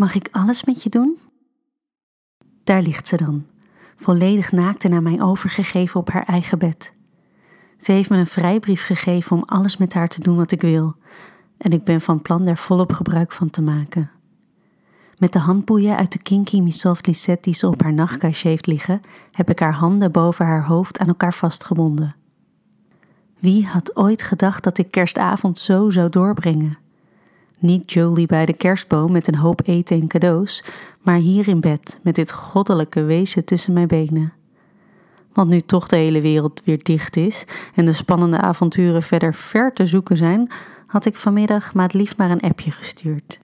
Mag ik alles met je doen? Daar ligt ze dan, volledig naakt en aan mij overgegeven op haar eigen bed. Ze heeft me een vrijbrief gegeven om alles met haar te doen wat ik wil, en ik ben van plan daar volop gebruik van te maken. Met de handboeien uit de Kinky Me Softly set die ze op haar nachtkastje heeft liggen, heb ik haar handen boven haar hoofd aan elkaar vastgebonden. Wie had ooit gedacht dat ik kerstavond zo zou doorbrengen? Niet Jolie bij de kerstboom met een hoop eten en cadeaus, maar hier in bed met dit goddelijke wezen tussen mijn benen. Want nu toch de hele wereld weer dicht is en de spannende avonturen verder ver te zoeken zijn, had ik vanmiddag maar het liefst maar een appje gestuurd.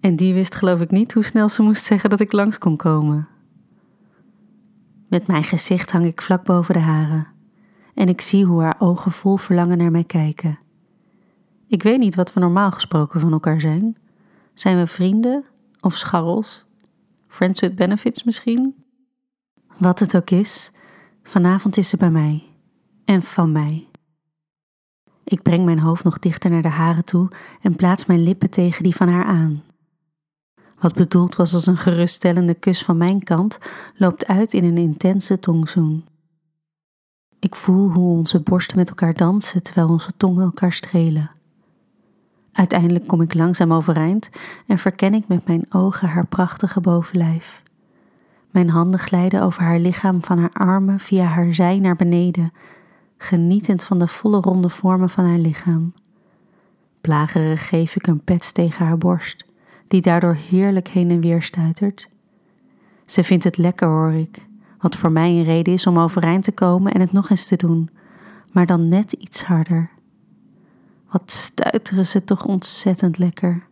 En die wist geloof ik niet hoe snel ze moest zeggen dat ik langs kon komen. Met mijn gezicht hang ik vlak boven de haren en ik zie hoe haar ogen vol verlangen naar mij kijken. Ik weet niet wat we normaal gesproken van elkaar zijn. Zijn we vrienden of scharrels? Friends with benefits misschien? Wat het ook is, vanavond is ze bij mij. En van mij. Ik breng mijn hoofd nog dichter naar de haren toe en plaats mijn lippen tegen die van haar aan. Wat bedoeld was als een geruststellende kus van mijn kant, loopt uit in een intense tongzoen. Ik voel hoe onze borsten met elkaar dansen terwijl onze tongen elkaar strelen. Uiteindelijk kom ik langzaam overeind en verken ik met mijn ogen haar prachtige bovenlijf. Mijn handen glijden over haar lichaam van haar armen via haar zij naar beneden, genietend van de volle ronde vormen van haar lichaam. Plagerig geef ik een pets tegen haar borst, die daardoor heerlijk heen en weer stuitert. Ze vindt het lekker, hoor ik, wat voor mij een reden is om overeind te komen en het nog eens te doen, maar dan net iets harder. Wat stuiteren ze toch ontzettend lekker.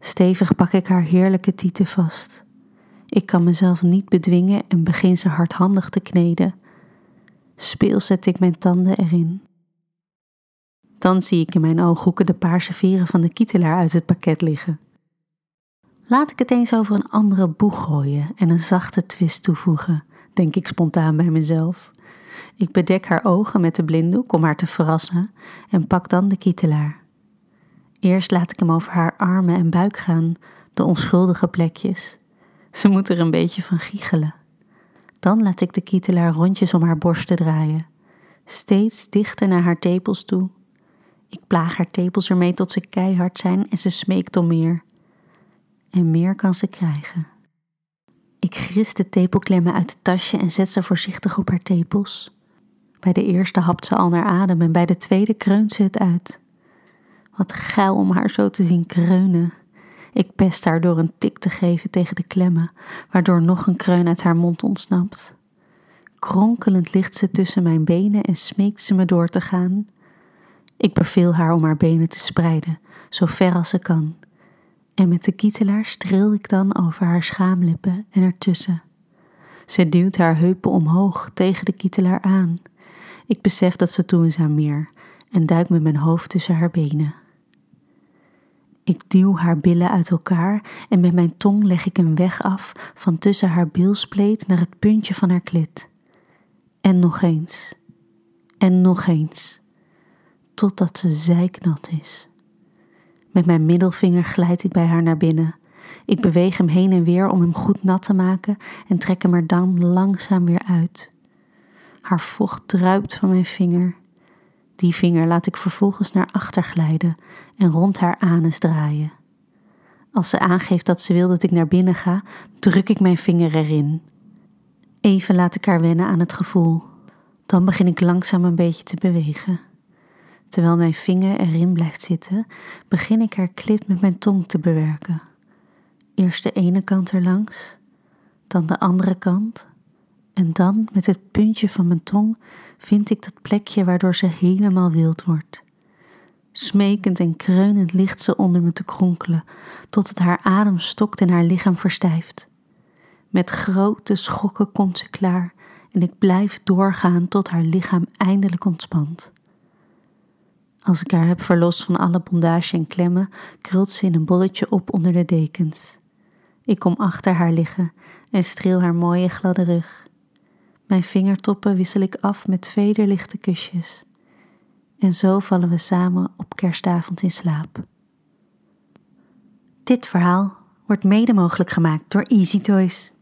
Stevig pak ik haar heerlijke tieten vast. Ik kan mezelf niet bedwingen en begin ze hardhandig te kneden. Speels zet ik mijn tanden erin. Dan zie ik in mijn ooghoeken de paarse veren van de kietelaar uit het pakket liggen. Laat ik het eens over een andere boeg gooien en een zachte twist toevoegen, denk ik spontaan bij mezelf. Ik bedek haar ogen met de blinddoek om haar te verrassen en pak dan de kietelaar. Eerst laat ik hem over haar armen en buik gaan, de onschuldige plekjes. Ze moet er een beetje van giechelen. Dan laat ik de kietelaar rondjes om haar borst te draaien, steeds dichter naar haar tepels toe. Ik plaag haar tepels ermee tot ze keihard zijn en ze smeekt om meer. En meer kan ze krijgen. Ik gris de tepelklemmen uit het tasje en zet ze voorzichtig op haar tepels. Bij de eerste hapt ze al naar adem en bij de tweede kreunt ze het uit. Wat geil om haar zo te zien kreunen. Ik pest haar door een tik te geven tegen de klemmen, waardoor nog een kreun uit haar mond ontsnapt. Kronkelend ligt ze tussen mijn benen en smeekt ze me door te gaan. Ik beveel haar om haar benen te spreiden, zo ver als ze kan. En met de kietelaar streel ik dan over haar schaamlippen en ertussen. Ze duwt haar heupen omhoog tegen de kietelaar aan. Ik besef dat ze toe is aan meer en duik met mijn hoofd tussen haar benen. Ik duw haar billen uit elkaar en met mijn tong leg ik een weg af van tussen haar bilspleet naar het puntje van haar klit. En nog eens. En nog eens. Totdat ze zeiknat is. Met mijn middelvinger glijd ik bij haar naar binnen. Ik beweeg hem heen en weer om hem goed nat te maken en trek hem er dan langzaam weer uit. Haar vocht druipt van mijn vinger. Die vinger laat ik vervolgens naar achter glijden en rond haar anus draaien. Als ze aangeeft dat ze wil dat ik naar binnen ga, druk ik mijn vinger erin. Even laat ik haar wennen aan het gevoel. Dan begin ik langzaam een beetje te bewegen. Terwijl mijn vinger erin blijft zitten, begin ik haar klit met mijn tong te bewerken. Eerst de ene kant erlangs, dan de andere kant. En dan, met het puntje van mijn tong, vind ik dat plekje waardoor ze helemaal wild wordt. Smekend en kreunend ligt ze onder me te kronkelen, tot het haar adem stokt en haar lichaam verstijft. Met grote schokken komt ze klaar en ik blijf doorgaan tot haar lichaam eindelijk ontspant. Als ik haar heb verlost van alle bondage en klemmen, krult ze in een bolletje op onder de dekens. Ik kom achter haar liggen en streel haar mooie gladde rug. Mijn vingertoppen wissel ik af met vederlichte kusjes. En zo vallen we samen op kerstavond in slaap. Dit verhaal wordt mede mogelijk gemaakt door Easy Toys.